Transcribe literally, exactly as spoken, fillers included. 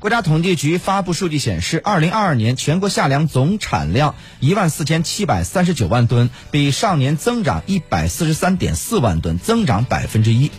国家统计局发布数据显示，二零二二年全国夏粮总产量一万四千七百三十九万吨，比上年增长一百四十三点四万吨，增长百分之一。